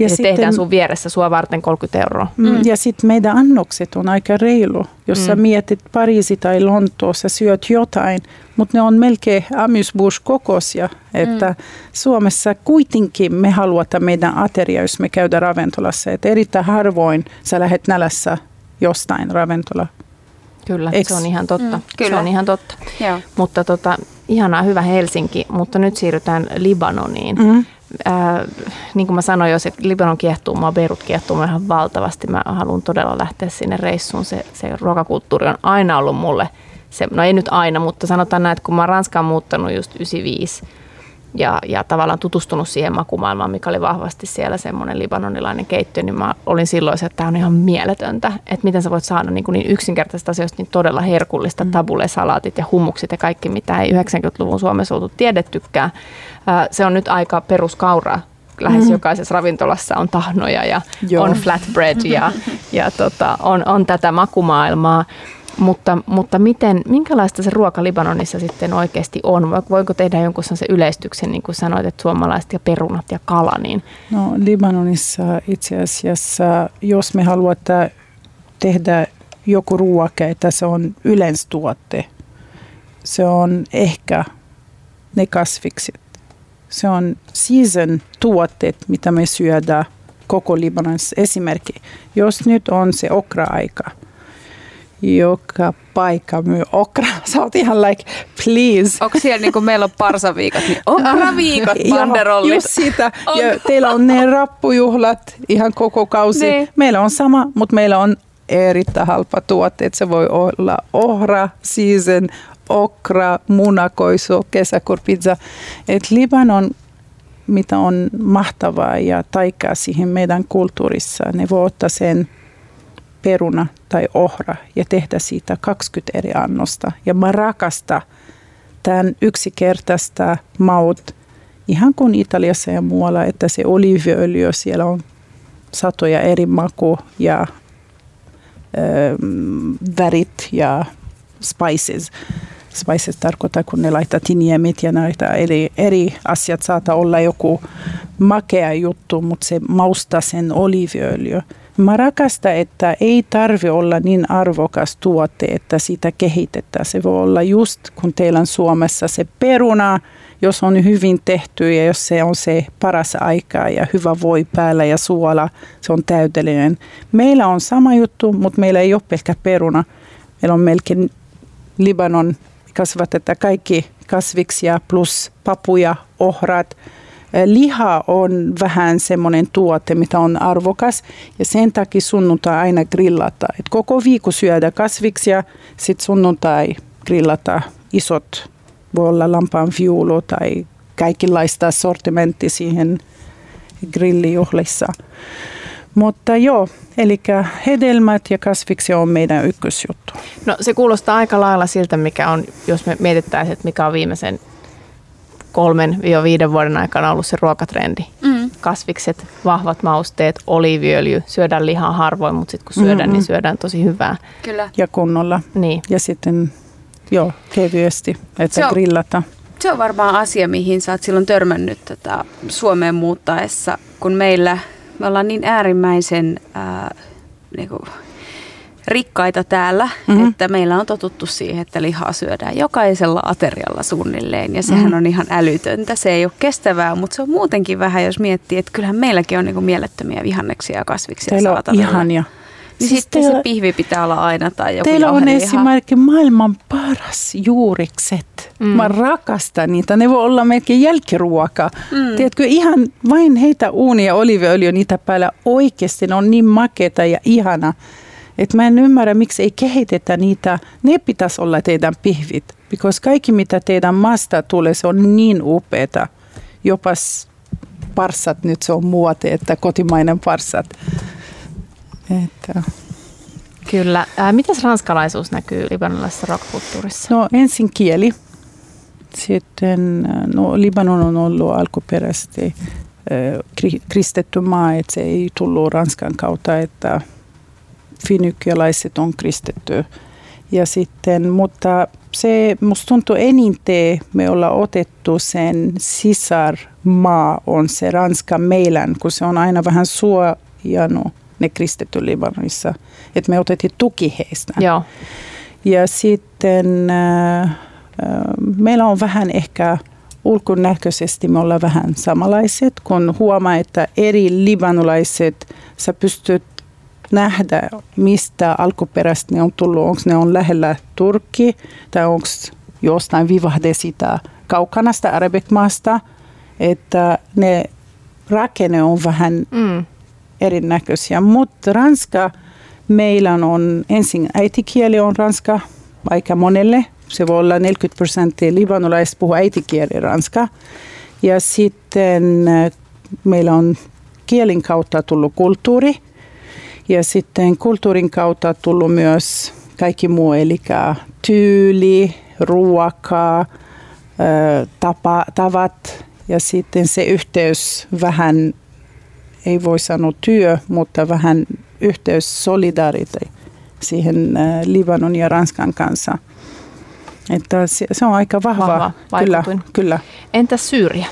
Ja, ja sitten tehdään sun vieressä sua varten kolmekymmentä euroa. Mm. Ja sitten meidän annokset on aika reilu. Jos mm. sä mietit Pariisi tai Lontoa, sä syöt jotain, mutta ne on melkein amuse-bouche-kokoisia. Että mm. Suomessa kuitenkin me haluamme meidän ateria, jos me käydään ravintolassa. Että erittäin harvoin sä lähdet nälässä jostain ravintola. Kyllä, Eks? se on ihan totta. Mm, kyllä. Se on ihan totta. Joo. Mutta tota, ihanaa, hyvä Helsinki, mutta nyt siirrytään Libanoniin. Mm. Äh, niin kuin mä sanoin, jos Libanon kiehtoo mua, Beirut kiehtoo mua ihan valtavasti. Mä haluan todella lähteä sinne reissuun. Se, se ruokakulttuuri on aina ollut mulle, se, no ei nyt aina, mutta sanotaan näin, että kun mä oon Ranskaan muuttanut just yhdeksänkymmentäviisi, ja, ja tavallaan tutustunut siihen makumaailmaan, mikä oli vahvasti siellä semmoinen libanonilainen keittiö, niin mä olin silloin se, että tämä on ihan mieletöntä, että miten sä voit saada niin, niin yksinkertaisista asioista niin todella herkullista, tabule-salaatit ja hummuksit ja kaikki, mitä ei yhdeksänkymmentäluvun Suomessa oltu tiedettykään. Se on nyt aika peruskauraa. Lähes mm-hmm. jokaisessa ravintolassa on tahnoja ja Joo. on flatbread ja, ja tota, on, on tätä makumaailmaa. Mutta, mutta miten, minkälaista se ruoka Libanonissa sitten oikeasti on? Voiko tehdä jonkun sellaisen yleistyksen, niin kuin sanoit, että suomalaiset ja perunat ja kala? Niin? No Libanonissa itse asiassa, jos me haluamme tehdä joku ruoka, että se on yleistuote, se on ehkä ne kasvikset. Se on season tuotteet, mitä me syödään koko Libanonissa. Esimerkki, jos nyt on se okra-aika, joka paikka myy okra. Sä oot ihan like, please. Onko siellä niin kuin meillä on parsaviikot, niin okraviikot, banderollit. Just sitä. Ja teillä on ne rappujuhlat ihan koko kausi. Ne. Meillä on sama, mutta meillä on erittäin halpa tuotteet. Se voi olla ohra, season, okra, munakoiso, kesäkurpitsa. Et Libanon, mitä on mahtavaa ja taikaa siihen meidän kulttuurissa, ne voi ottaa sen peruna tai ohra ja tehdä siitä kaksikymmentä eri annosta. Ja mä rakastan tämän yksikertaista maut, ihan kuin Italiassa ja muualla, että se oliiviöljy, siellä on satoja eri maku ja ö, värit ja spices. Spices tarkoittaa, kun ne laittaa tiniemit ja näitä eli eri asiat saattaa olla joku makea juttu, mutta se maustaa sen oliiviöljy. Mä rakastan, että ei tarvitse olla niin arvokas tuote, että sitä kehitetään. Se voi olla just, kun teillä on Suomessa se peruna, jos on hyvin tehty ja jos se on se paras aika ja hyvä voi päällä ja suola, se on täydellinen. Meillä on sama juttu, mutta meillä ei ole pelkkä peruna. Meillä on melkein Libanon kasvatetaan kaikki kasviksia plus papuja, ohrat. Liha on vähän semmoinen tuote, mitä on arvokas ja sen takia sunnuntai aina grillata. Et koko viikko syödään kasviksia, sitten sunnuntai grillata isot, voi olla lampaanviulu tai kaikenlaista sortimentti siihen grillijuhlissa. Mutta joo, eli hedelmät ja kasviksia on meidän ykkösjuttu. No se kuulostaa aika lailla siltä, mikä on, jos me mietittäisiin, että mikä on viimeisen kolmen viiden vuoden aikana ollut se ruokatrendi. Mm. Kasvikset, vahvat mausteet, oliiviöljy, syödään lihaa harvoin, mutta sitten kun syödään, mm-hmm. niin syödään tosi hyvää. Kyllä. Ja kunnolla. Niin. Ja sitten joo, kevyesti, että se grillata. Se on varmaan asia, mihin sä oot silloin törmännyt tätä Suomeen muuttaessa, kun meillä... Me ollaan niin äärimmäisen ää, niinku, rikkaita täällä, mm-hmm. että meillä on totuttu siihen, että lihaa syödään jokaisella aterialla suunnilleen. Ja sehän mm-hmm. on ihan älytöntä. Se ei ole kestävää, mutta se on muutenkin vähän, jos miettii, että kyllähän meilläkin on niinku mielettömiä vihanneksia ja kasviksia. Teillä on ihania. Niin siis sitten teillä, se pihvi pitää olla aina tai joku teillä on esimerkiksi maailman paras juurikset. Mm. Mä rakastan niitä. Ne voi olla melkein jälkiruoka. Mm. Tiedätkö, ihan vain heitä uuni ja oliiviöljy niitä päällä. Oikeasti ne on niin makeita ja ihana. Että mä en ymmärrä, miksi ei kehitetä niitä. Ne pitäisi olla teidän pihvit. Koska kaikki, mitä teidän maasta tulee, se on niin upeata. Jopa parsat nyt se on muote, että kotimainen parsat. Että. Kyllä. Ää, mitäs ranskalaisuus näkyy libanonilaisessa rock-kulttuurissa? No ensin kieli. Sitten no, Libanon on ollut alkuperäisesti äh, kristitty maa, että se ei tullut Ranskan kautta, että finnykialaiset on kristitty. Ja sitten, mutta se musta tuntuu eniten me ollaan otettu sen sisarmaa on se Ranska meidän, kun se on aina vähän suojannut ne kristitty Libanonissa, että me otettiin tuki heistä. Joo. Ja sitten äh, meillä on vähän ehkä ulkonäköisesti me ollaan vähän samanlaiset, kun huomaa, että eri libanolaiset, sä pystyt nähdä, mistä alkuperäistä ne on tullut, onko ne on lähellä Turkki, tai onko jostain vivahde sitä kaukanasta arabikmaasta, että ne rakenne on vähän... Mm. erinäköisiä, mutta ranska meillä on ensin äitikieli on ranska aika monelle. Se voi olla neljäkymmentä prosenttia libanolaisista puhuu äitikieli ranska. Ja sitten meillä on kielin kautta tullut kulttuuri. Ja sitten kulttuurin kautta tullut myös kaikki muu, eli tyyli, ruoka, tapa, tavat ja sitten se yhteys vähän, ei voi sanoa työ, mutta vähän yhteys solidaarisuuteen siihen Libanon ja Ranskan kanssa. Että se on aika vahva. Vahva kyllä, kyllä. Entä Syyria?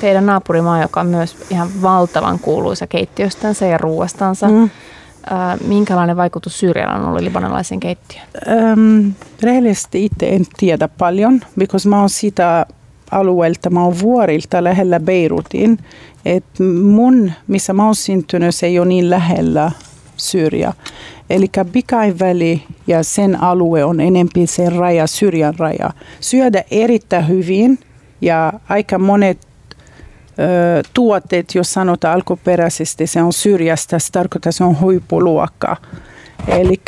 Teidän naapurimaa, joka on myös ihan valtavan kuuluisa keittiöstänsä ja ruoastansa. Mm. Minkälainen vaikutus Syyrialla on ollut libanonlaisen keittiön? Um, rehellisesti itse en tiedä paljon, koska mä oon sitä alueelta, mä oon vuorilta lähellä Beirutin. Et mun, missä mä oon syntynyt, se ei ole niin lähellä Syyria. Eli Bikain väli ja sen alue on enemmän sen raja, Syyrian raja. Syödä erittäin hyvin ja aika monet tuotteet, jos sanotaan alkuperäisesti, se on Syyriasta, se tarkoittaa, se on huippuluokka. Eli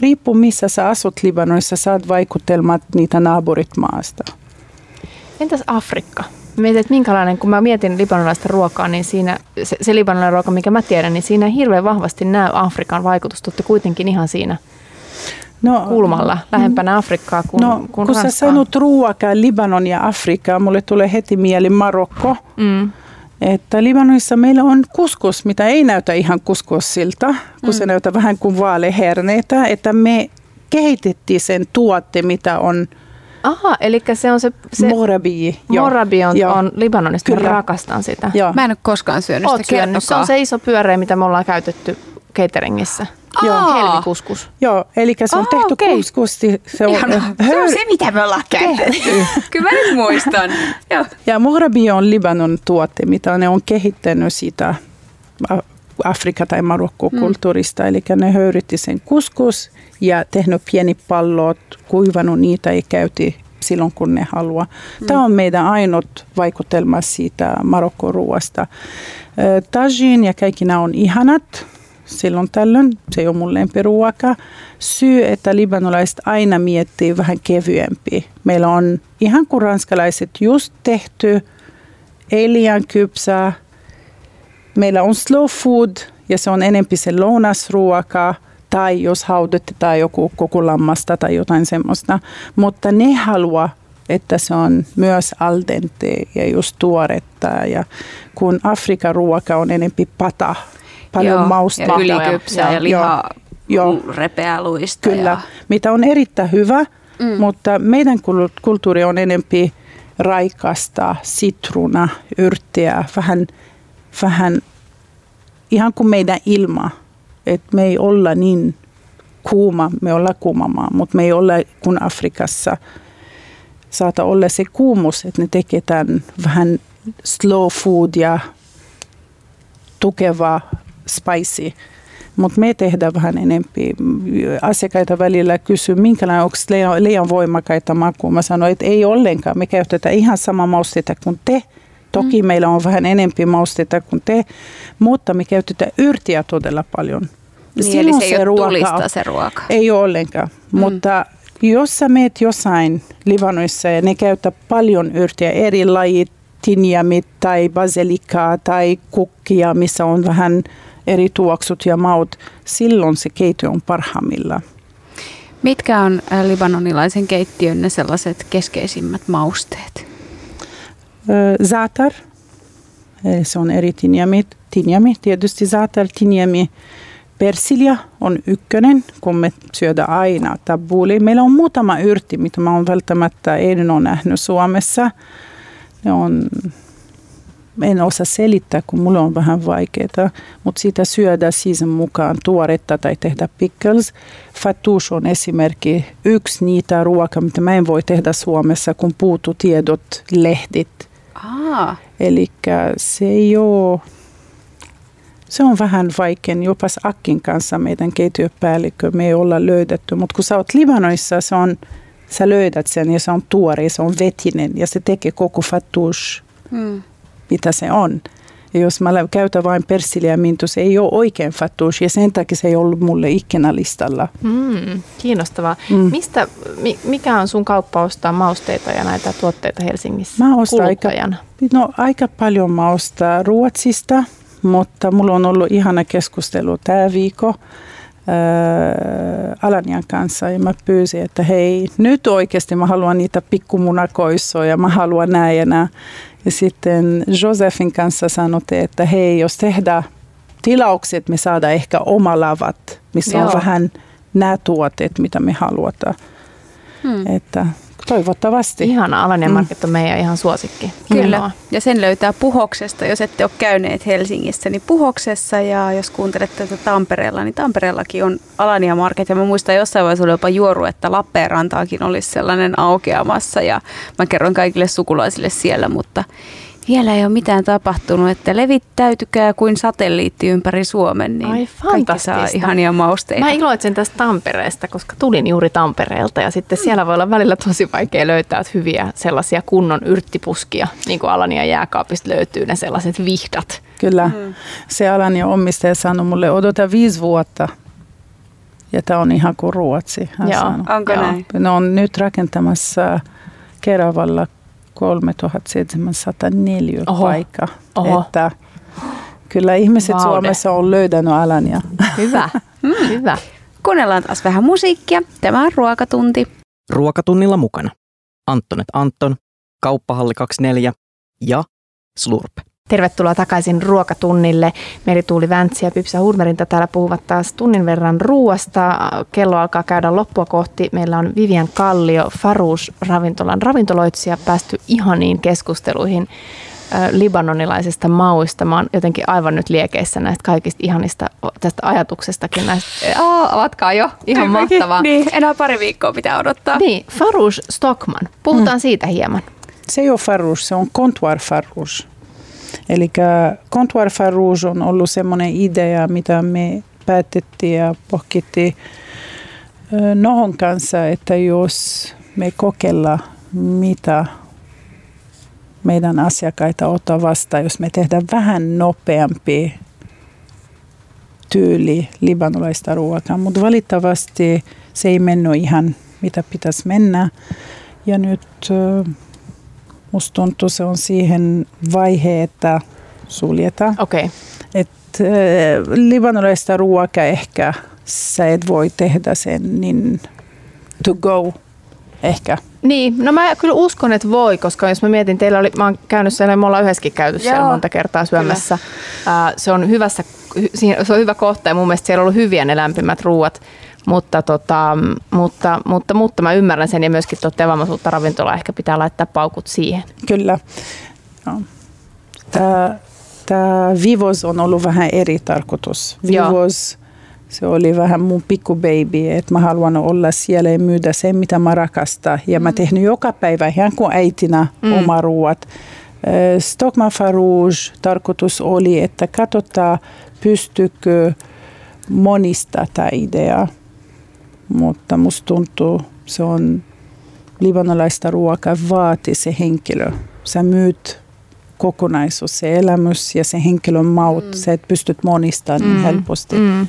riippuu missä sä asut Libanonissa, saat vaikutelmat niitä naapurit maasta. Entäs Afrikka? Mietin, että minkälainen, kun mä mietin libanonlaista ruokaa, niin siinä, se, se libanonlainen ruoka, mikä mä tiedän, niin siinä hirveän vahvasti näy Afrikan vaikutusta, että kuitenkin ihan siinä no, kulmalla, lähempänä Afrikkaa kuin, no, kuin kun Ranskaa. Sä sanot ruokaa, Libanon ja Afrikkaa, mulle tulee heti mieli Marokko. Mm. Että Libanonissa meillä on kuskus, mitä ei näytä ihan kuskussilta, kun mm. se näyttää vähän kuin vaaleherneitä, että me kehitettiin sen tuotte, mitä on. Aha, eli se on se, se morabi. Morabi on, on Libanonista. Kyllä. Mä rakastan sitä. Joo. Mä en ole koskaan syönyt sitä syönyt. Se on se iso pyöreä, mitä me ollaan käytetty cateringissä. Joo, helmikuskus. Joo, eli se on oh, tehty okay. Kuskusti. Se on, se on se, mitä me ollaan käytetty. Kyllä mä nyt muistan. Joo. Ja morabi on Libanon tuote, mitä ne on kehittänyt sitä Afrika- tai Marokko-kulttuurista. Mm. Eli ne höyrytti sen kuskus ja tehnyt pieni pallot, kuivannut niitä ja käyti silloin, kun ne haluaa. Mm. Tämä on meidän ainut vaikutelma siitä Marokko-ruoasta. Tajin ja kaikki nämä on ihanat. Silloin tällöin, se ei ole mun lempiruoka. Syy, että libanolaiset aina miettii vähän kevyempi. Meillä on ihan kuin ranskalaiset just tehty, ei liian kypsää. Meillä on slow food ja se on enempi se lounasruoka tai jos haudutetaan joku koko lammasta tai jotain semmoista. Mutta ne haluaa, että se on myös al dente ja just tuoretta. Ja kun Afrikan ruoka on enempi pata. Paljon joo, maustaa. Ja ylikypsää ja lihaa repeää luista. Kyllä, ja mitä on erittäin hyvä, mm. mutta meidän kulttuuri on enempi raikasta, sitruuna, yrttiä, vähän, vähän ihan kuin meidän ilma. Et me ei olla niin kuuma, me ollaan kuuma maa, mutta me ei olla kuin Afrikassa. Saata olla se kuumus, että ne tekee tämän vähän slow food ja tukeva spicy, mutta me tehdään vähän enempi. Asiakkaita välillä kysyy, minkälainen, onko liian voimakaita makuun. Mä sanoin, että ei ollenkaan, me käytetään ihan sama mausteita kuin te. Toki mm. meillä on vähän enempi mausteita kuin te, mutta me käytetään yrtiä todella paljon. Niin, eli se ei se ole ruoka, tulista se ruoka. Ei ole ollenkaan, mm. mutta jos sä meet jossain Libanonissa ja ne käyttää paljon yrtiä, eri lajit, tinjamit tai basilikaa tai kukkia, missä on vähän eri tuoksut ja maut. Silloin se keittiö on parhaimmillaan. Mitkä on libanonilaisen keittiön ne sellaiset keskeisimmät mausteet? Zaatar, se on eri tinjamit. Tinjami, tietysti zaatar, tinjami. Persilja on ykkönen, kun me syödään aina tabbouleh. Meillä on muutama yrti, mitä mä oon välttämättä en ole nähnyt Suomessa. Ne on, en osaa selittää, kun mulla on vähän vaikeaa, mutta siitä syödään season mukaan tuoretta tai tehdä pickles. Fattoush on esimerkki yksi niitä ruokaa, mitä mä en voi tehdä Suomessa, kun puuttuu tiedot, lehdit. Ah. Elikkä se ei ole, se on vähän vaikea, jopa Akin kanssa meidän keittiöpäällikkö, me ei olla löydetty, mutta kun sä oot Libanonissa, se on. Sä löydät sen ja se on tuore, se on vetinen ja se tekee koko fattoush, mm. mitä se on. Ja jos mä käytän vain persiliä ja mintu, se ei ole oikein fattuus, ja sen takia se ei ollut mulle ikinä listalla. Mm, kiinnostavaa. Mm. Mistä, mikä on sun kauppa ostaa mausteita ja näitä tuotteita Helsingissä mä ostan kuluttajana? Aika, no, aika paljon mä ostan Ruotsista, mutta mulla on ollut ihana keskustelu tää viikko Alanyan kanssa, ja mä pyysin, että hei, nyt oikeasti mä haluan niitä pikkumunakoissoja, mä haluan näin ja näin. Ja sitten Josefin kanssa sanoitte, että hei, jos tehdään tilaukset, me saadaan ehkä oma lavat, missä Joo. on vähän nämä tuotteet, mitä me haluamme. Hmm. Että toivottavasti. Ihana, Alanya Market on meidän mm. ihan suosikki. Kyllä, Menoa. Ja sen löytää Puhoksesta, jos ette ole käyneet Helsingissä, niin Puhoksessa, ja jos kuuntelette tätä Tampereella, niin Tampereellakin on Alanya Market, ja mä muistan jossain vaiheessa oli jopa juoru, että Lappeenrantaakin olisi sellainen aukeamassa, ja mä kerron kaikille sukulaisille siellä, mutta vielä ei ole mitään tapahtunut, että levittäytykää kuin satelliitti ympäri Suomen, niin ai, kaikki saa ihania mausteita. Mä iloitsen tästä Tampereesta, koska tulin juuri Tampereelta, ja sitten siellä voi olla välillä tosi vaikea löytää hyviä sellaisia kunnon yrttipuskia, niin kuin Alanya jääkaapista löytyy ne sellaiset vihdat. Kyllä, mm. se Alanya omistaja sanoi mulle, odota viisi vuotta. Ja tämä on ihan kuin Ruotsi. Joo, onko Joo. näin? Ne on nyt rakentamassa Keravalla kolmetuhattaseitsemänsataaneljä paikka. Että kyllä ihmiset Vaude. Suomessa on löydänyt Alanya. Hyvä, hyvä. Kuunnellaan taas vähän musiikkia. Tämä on Ruokatunti. Ruokatunnilla mukana Anttonet Antton, Kauppahalli kaksikymmentäneljä ja Slurp. Tervetuloa takaisin Ruokatunnille. Meri-Tuuli Väntsi ja Pypsä Hurmerinta täällä puhuvat taas tunnin verran ruoasta. Kello alkaa käydä loppua kohti. Meillä on Vivian Kallio, Farouj-ravintolan ravintoloitsija, päästy ihaniin keskusteluihin libanonilaisista mauista. Mä oon jotenkin aivan nyt liekeissä näistä kaikista ihanista tästä ajatuksestakin. Näistä, oh, avatkaa jo. Ihan Kyllä, mahtavaa. Niin, enää pari viikkoa pitää odottaa. Niin, Farouj Stockmann. Puhutaan mm. siitä hieman. Se ei ole Farouj, se on Comptoir Farouj. Eli Comptoir Farouj on ollut semmoinen idea, mitä me päätettiin ja pohkittiin Nohon kanssa, että jos me kokeillaan, mitä meidän asiakkaita ottaa vastaan, jos me tehdään vähän nopeampi tyyli libanolaista ruokaa, mutta valitettavasti se ei mennyt ihan mitä pitäisi mennä, ja nyt musta tuntuu, se on siihen vaihe, että suljetaan. Okay. Että libanolaista ruokaa ehkä sä et voi tehdä sen niin to go ehkä. Niin, no mä kyllä uskon, että voi, koska jos mä mietin, teillä oli, mä oon käynyt siellä, me ollaan yhdessäkin käyty siellä monta kertaa syömässä. Kyllä. Se on hyvässä, se on hyvä kohta, ja mun mielestä siellä on ollut hyviä ne lämpimät ruuat. Mutta, tota, mutta, mutta, mutta mä ymmärrän sen, ja myöskin tuota evämasuutta ravintolaa ehkä pitää laittaa paukut siihen. Kyllä. No. Tämä, tämä Vivos on ollut vähän eri tarkoitus. Vivos, Joo. se oli vähän mun pikku baby, että mä haluan olla siellä ja myydä sen, mitä mä rakastan. Ja mä tehnyt joka päivä ihan kuin äitinä mm. oma ruuat. Stockmann Farouj tarkoitus oli, että katsotaan pystyykö monista tämä idea. Mutta musta tuntuu, se on libanolaista ruokaa vaati se henkilö. Sä myyt kokonaisuus, se elämys ja se henkilön maut. Mm. Sä et pystyt monistamaan niin mm. helposti. Mm.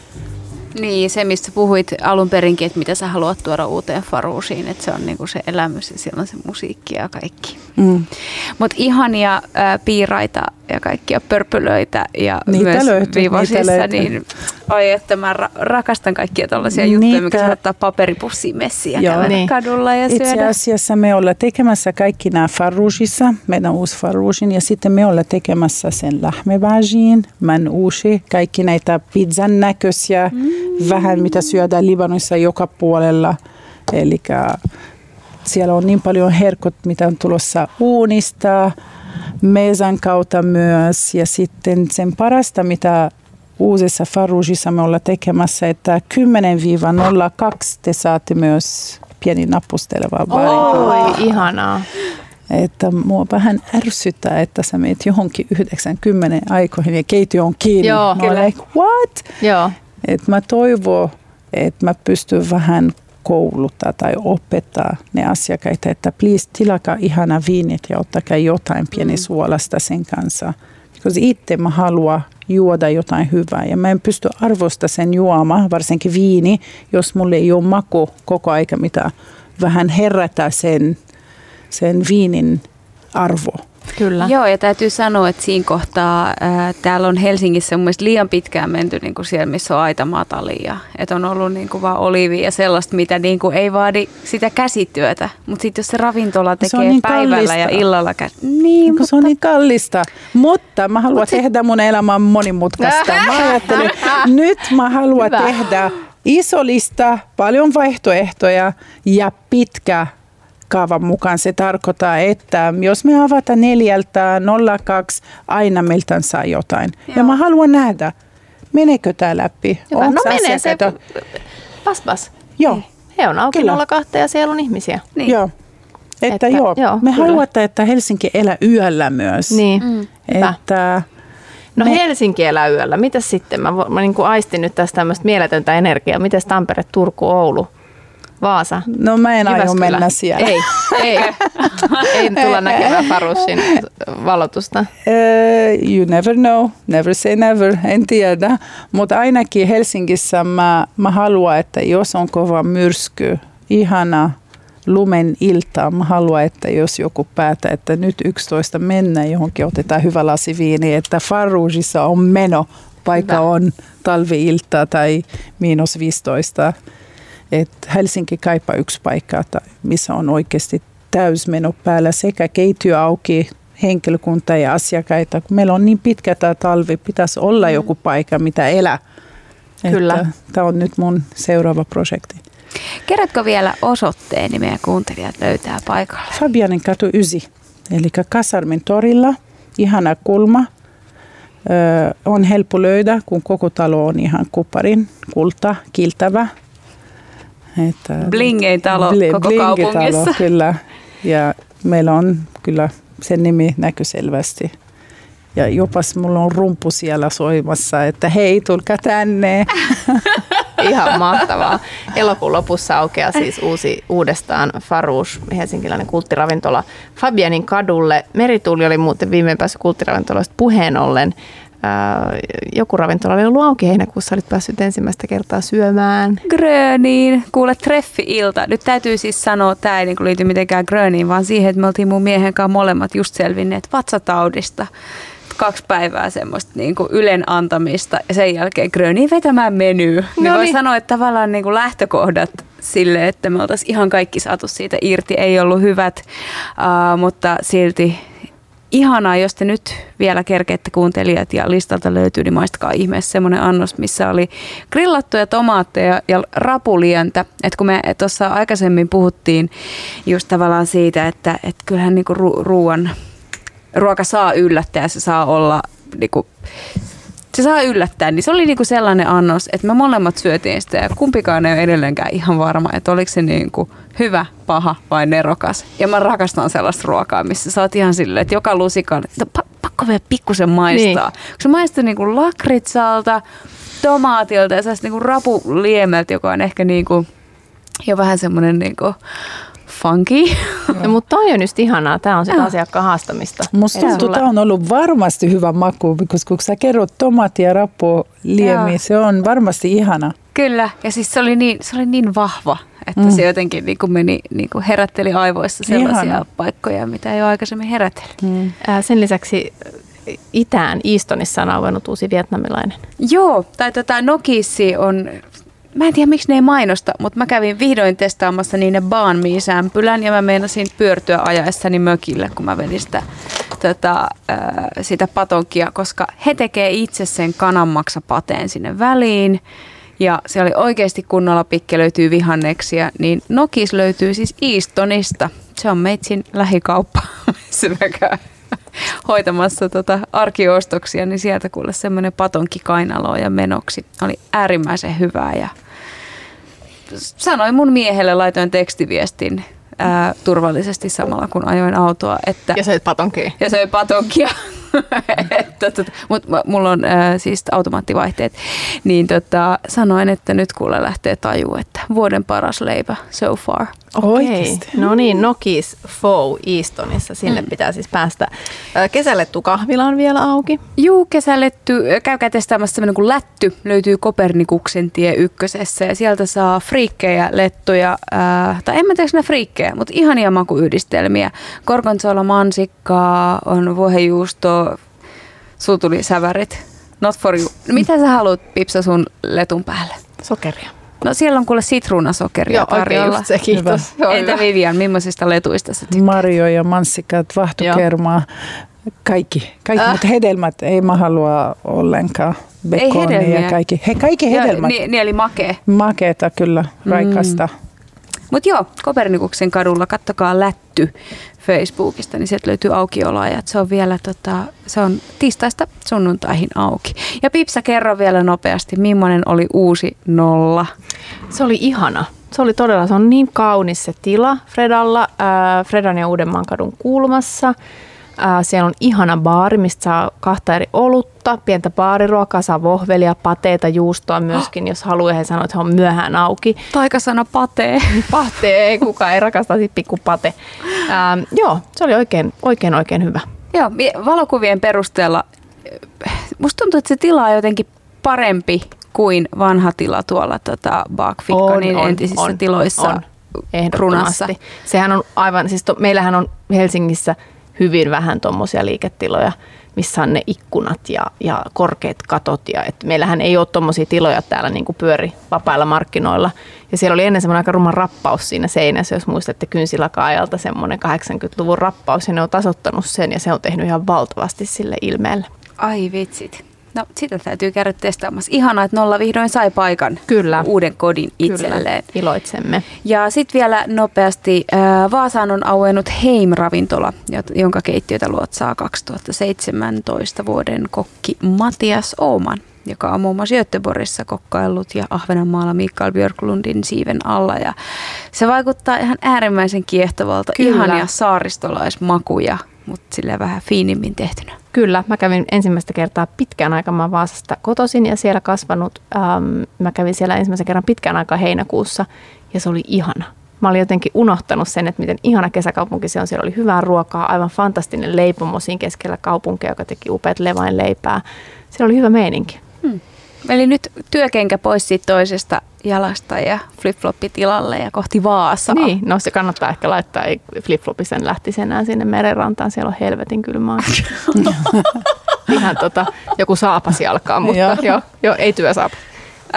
Niin, se mistä puhuit alun perinkin, että mitä sä haluat tuoda uuteen Faroujiin, että se on niinku se elämys ja siellä on se musiikki ja kaikki. Mm. Mutta ihania ää, piiraita ja kaikkia pörpylöitä ja niitä myös löytyy, Vivosissa, niin ai että mä ra- rakastan kaikkia tällaisia juttuja, mikä saa ottaa paperipussiin messiin ja käydä niin. kadulla ja syödä. Itse asiassa me ollaan tekemässä kaikki nämä Faroujissa, meidän uusi Faroujin, ja sitten me ollaan tekemässä sen lahmebajiin, manushi, kaikki näitä pizzan näköisiä, mm. vähän mitä syödään Libanonissa joka puolella, eli siellä on niin paljon herkut, mitä on tulossa uunista, mesan kautta myös. Ja sitten sen parasta, mitä uusessa Faroujissa me ollaan tekemässä, että kymmenen nolla kaksi te saatte myös pieni nappusteleva baari. Oi, ihanaa. Että mua vähän ärsyttää, että sä meet johonkin yhdeksän kymmenen aikoihin ja keittiö on kiinni. Joo, mä olen like, what? Joo. Että mä toivon, että mä pystyn vähän kouluttaa tai opettaa ne asiakkaita, että please tilakaa ihana viinit ja ottakaa jotain pieni suolasta sen kanssa. Koska itse mä haluan juoda jotain hyvää ja mä en pysty arvostamaan sen juomaa, varsinkin viini, jos mulle ei ole maku koko aika, mitä vähän herätä sen, sen viinin arvo. Kyllä. Joo, ja täytyy sanoa, että siinä kohtaa ää, täällä on Helsingissä mun mielestä liian pitkään menty niin kuin siellä, missä on aita matalia. Että on ollut niin kuin vaan olivia ja sellaista, mitä niin kuin ei vaadi sitä käsityötä. Mutta sitten jos se ravintola tekee se niin päivällä kallista. Ja illalla käsityötä. Niin, mutta... Se on niin kallista, mutta mä haluan Mut se... tehdä mun elämän monimutkaista. Mä ajattelin, nyt mä haluan Hyvä. tehdä iso lista, paljon vaihtoehtoja ja pitkä kaavan mukaan. Se tarkoittaa, että jos me avataan neljältä nolla kaksi, aina meiltä saa jotain. Joo. Ja mä haluan nähdä, meneekö tää läpi? Hyvä. No menee se. Pas pas. Joo. He on auki nolla kahta ja siellä on ihmisiä. Niin. Joo. Että, että joo. joo. Me kyllä. haluamme, että Helsinki elää yöllä myös. Niin. Mm. Että... No me... Helsinki elää yöllä. Mitäs sitten? Mä, mä niin kuin aistin nyt tästä tämmöistä mieletöntä energiaa. Mites Tampere, Turku, Oulu? Vaasa. No mä en aio mennä siellä. Ei, ei. ei tulla näkemään Faroujin valotusta. Uh, you never know. Never say never. En tiedä. Mutta ainakin Helsingissä mä, mä haluan, että jos on kova myrsky, ihana lumen ilta, mä haluan, että jos joku päättää, että nyt yksitoista mennään johonkin, otetaan hyvä lasi viini, että Faroujissa on meno, vaikka on talviilta tai miinus viisitoista. Että Helsinki kaipaa yksi paikka, missä on oikeasti täysmeno päällä sekä keittiö auki, henkilökunta ja asiakkaita. Meillä on niin pitkä tämä talvi, pitäisi olla joku paikka, mitä elää. Kyllä. Tämä on nyt mun seuraava projekti. Kerrotko vielä osoitteen, niin meidän kuuntelijat löytää paikalle? Fabianin katu yhdeksän, eli Kasarmin torilla, ihana kulma. Ö, on helppo löydä, kun koko talo on ihan kuparin, kulta, kiltävä. Että Blingein talo bl- koko kaupungissa. Kyllä. Ja meillä on kyllä, sen nimi näkyy selvästi. Ja jopas mulla on rumpu siellä soimassa, että hei, tulkaa tänne. Ihan mahtavaa. Elokuun lopussa aukeaa siis uusi, uudestaan Farouj, helsinkiläinen kulttiravintola Fabianin kadulle. Merituuli oli muuten viimein päässyt kulttiravintoloista puheen ollen. Joku ravintola oli ollut auki heinäkuussa, olit päässyt ensimmäistä kertaa syömään. Gröniin, kuule treffi-ilta. Nyt täytyy siis sanoa, tämä ei liity mitenkään Gröniin, vaan siihen, että me oltiin mun miehen kanssa molemmat just selvinneet vatsataudista. Kaksi päivää semmoista niin kuin Ylen antamista ja sen jälkeen Gröniin vetämään menyä. Niin voi sanoa, että tavallaan niin kuin lähtökohdat sille, että me oltaisiin ihan kaikki saatu siitä irti, ei ollut hyvät, uh, mutta silti... Ihanaa, jos te nyt vielä kerkeette kuuntelijat ja listalta löytyy, niin maistakaa ihmeessä semmoinen annos, missä oli grillattuja tomaatteja ja rapulientä. Et kun me tuossa aikaisemmin puhuttiin just tavallaan siitä, että et kyllähän niinku ru- ruoan, ruoka saa yllättää, se saa olla niinku, se saa yllättää, niin se oli niinku sellainen annos, että me molemmat syötiin sitä ja kumpikaan ei ole edelleenkään ihan varma, että oliko se niinku hyvä, paha vai nerokas. Ja mä rakastan sellaista ruokaa, missä sä oot ihan silleen, että joka lusikan, että pakko vielä pikkusen maistaa. Niin. Kun se maistuu niinku lakritsalta, tomaatilta ja sellaista niinku rapuliemeltä, joka on ehkä niinku jo vähän semmoinen niinku funky. No, mutta toi on just ihanaa. Tämä on sitä ja. asiakkaan haastamista. Musta tuntuu, että tämä on ollut varmasti hyvä maku, koska kun sä kerrot tomaatti ja rapuliemi, se on varmasti ihana. Kyllä, ja siis se oli niin, se oli niin vahva, että mm. se jotenkin niin kuin meni, niin kuin herätteli aivoissa sellaisia ihana. paikkoja, mitä ei ole aikaisemmin herätellyt. Mm. Sen lisäksi itään Eastonissa on auennut uusi vietnamilainen. Joo, tai tota Nokissi on... Mä en tiedä, miksi ne ei mainosta, mutta mä kävin vihdoin testaamassa niiden banh mi-sämpylän ja mä meinasin pyörtyä ajaessani mökille, kun mä vedin sitä, tota, sitä patonkia, koska he tekee itse sen kananmaksapateen sinne väliin ja se oli oikeasti kunnolla pikki, löytyy vihanneksia, niin Nokis löytyy siis Eastonista. Se on meitsin lähikauppa, missä mä käyn hoitamassa tota arkiostoksia, niin sieltä kuule semmoinen patonki kainaloa ja menoksi. Oli äärimmäisen hyvää ja sanoin mun miehelle, laitoin tekstiviestin ää, turvallisesti samalla kun ajoin autoa. Että ja söit patonkia. Ja söin patonkia. Mutta mulla on ää, siis automaattivaihteet. Niin tota, sanoin, että nyt kuule lähtee tajua, että vuoden paras leipä so far. Okei. No niin, Nokis Fou Eastonissa. Sinne mm. pitää siis päästä. Kesälettu kahvila on vielä auki. Juu, kesäletty. Käykää testaamassa semmoinen kuin Lätty. Löytyy Kopernikuksen tie ykkösessä. Ja sieltä saa friikkejä, lettuja. Äh, tai en mä tiedä nämä friikkejä, mutta ihania makuyhdistelmiä. Gorgonzola mansikkaa, on vuohenjuusto, sulla tuli sävärit. Not for you. Mitä sä haluat, Pipsa, sun letun päälle? Sokeria. No siellä on kuule sitruunasokeria joo, tarjolla. Joo, oikein just se, kiitos. Entä Vivian, millaisista letuista sä tykkäät? Marjoja, mansikat, vahtokermaa, kaikki. Kaikki, äh. mutta hedelmät ei mä halua ollenkaan. Bekonia ja kaikki. He, kaikki hedelmät. Ja, ni, eli makea. Makeeta kyllä, raikasta. Mm. Mutta joo, Kopernikuksen kadulla, kattokaa Lätty Facebookista, niin sieltä löytyy aukioloajat. Se on vielä tota, se on tiistaista sunnuntaihin auki. Ja Pipsa, kerro vielä nopeasti, millainen oli uusi Nolla? Se oli ihana. Se oli todella, se on niin kaunis se tila Fredalla, äh, Fredan ja Uudenmaan kadun kulmassa. Äh, siellä on ihana baari, mistä saa kahta eri olutta, pientä baariruokaa, saa vohvelia, pateita, juustoa myöskin, oh. jos haluaa. He sanoo, että he on myöhään auki. Taikasana patee. Patee, ei kukaan, ei rakasta pikku pate. Ähm, joo, se oli oikein, oikein, oikein hyvä. Joo, valokuvien perusteella musta tuntuu, että se tila on jotenkin parempi kuin vanha tila tuolla tota, Bakfikkonin entisissä on, tiloissa on, runassa. Sehän on aivan, siis to, meillähän on Helsingissä hyvin vähän tuommoisia liiketiloja, missä on ne ikkunat ja, ja korkeat katot. Ja, et meillähän ei ole tuommoisia tiloja täällä niin kuin pyöri vapailla markkinoilla. Ja siellä oli ennen semmoinen aika ruma rappaus siinä seinässä, jos muistatte kynsilaka-ajalta semmoinen kahdeksankymmentäluvun rappaus. Ja ne on tasoittanut sen ja se on tehnyt ihan valtavasti sille ilmeelle. Ai vitsit. No sitä täytyy käydä testaamassa. Ihanaa, että Nolla vihdoin sai paikan. Kyllä. Uuden kodin itselleen. Kyllä, iloitsemme. Ja sitten vielä nopeasti Vaasaan on auennut Heim-ravintola, jonka keittiötä luotsaa kaksituhattaseitsemäntoista vuoden kokki Matias Ooman, joka on muun muassa Göteborgissa kokkaillut ja Ahvenanmaalla Mikael Björklundin siiven alla. Ja se vaikuttaa ihan äärimmäisen kiehtovalta. Kyllä. Ihania saaristolaismakuja, mutta silleen vähän fiinimmin tehtynä. Kyllä, mä kävin ensimmäistä kertaa pitkään aikaa, mä Vaasasta kotoisin ja siellä kasvanut. Ähm, mä kävin siellä ensimmäisen kerran pitkään aikaa heinäkuussa ja se oli ihana. Mä olin jotenkin unohtanut sen, että miten ihana kesäkaupunki se on. Siellä oli hyvää ruokaa, aivan fantastinen leipomo siinä keskellä kaupunkia, joka teki upeat levainleipää. Siellä oli hyvä meininki. Hmm. Eli nyt työkenkä pois siitä toisesta jalasta ja flip-floppi tilalle ja kohti Vaasaa. Niin, no se kannattaa ehkä laittaa, ei flip-floppi sen lähtisi enää sinne merenrantaan, siellä on helvetin kylmää. Ihan tota, joku saapas jalkaa, mutta joo, jo, ei työsaapa.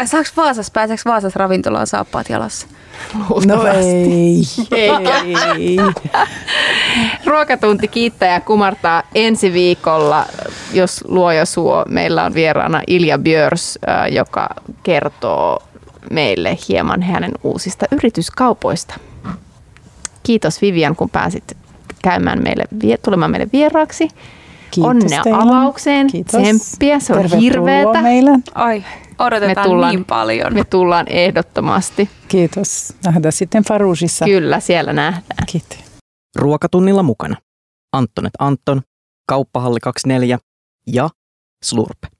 Saaks Vaasassa, pääseekö Vaasassa ravintolaan saappaat jalassa? Luultavasti. No ei. ei. Ruokatunti kiittää ja kumartaa ensi viikolla, jos luoja suo. Meillä on vieraana Ilja Björs, joka kertoo meille hieman hänen uusista yrityskaupoista. Kiitos Vivian, kun pääsit käymään meille, tulemaan meille vieraaksi. Kiitos Onnea teille. Avaukseen, kiitos. Tsemppiä, se on tervetuloa hirveetä. Meille. Ai, odotetaan tullaan, niin paljon. Me tullaan ehdottomasti. Kiitos. Nähdään sitten Faroujissa. Kyllä, siellä nähdään. Kiitos. Ruokatunnilla mukana Anttonet Anton, Kauppahalli kaksikymmentäneljä ja Slurp.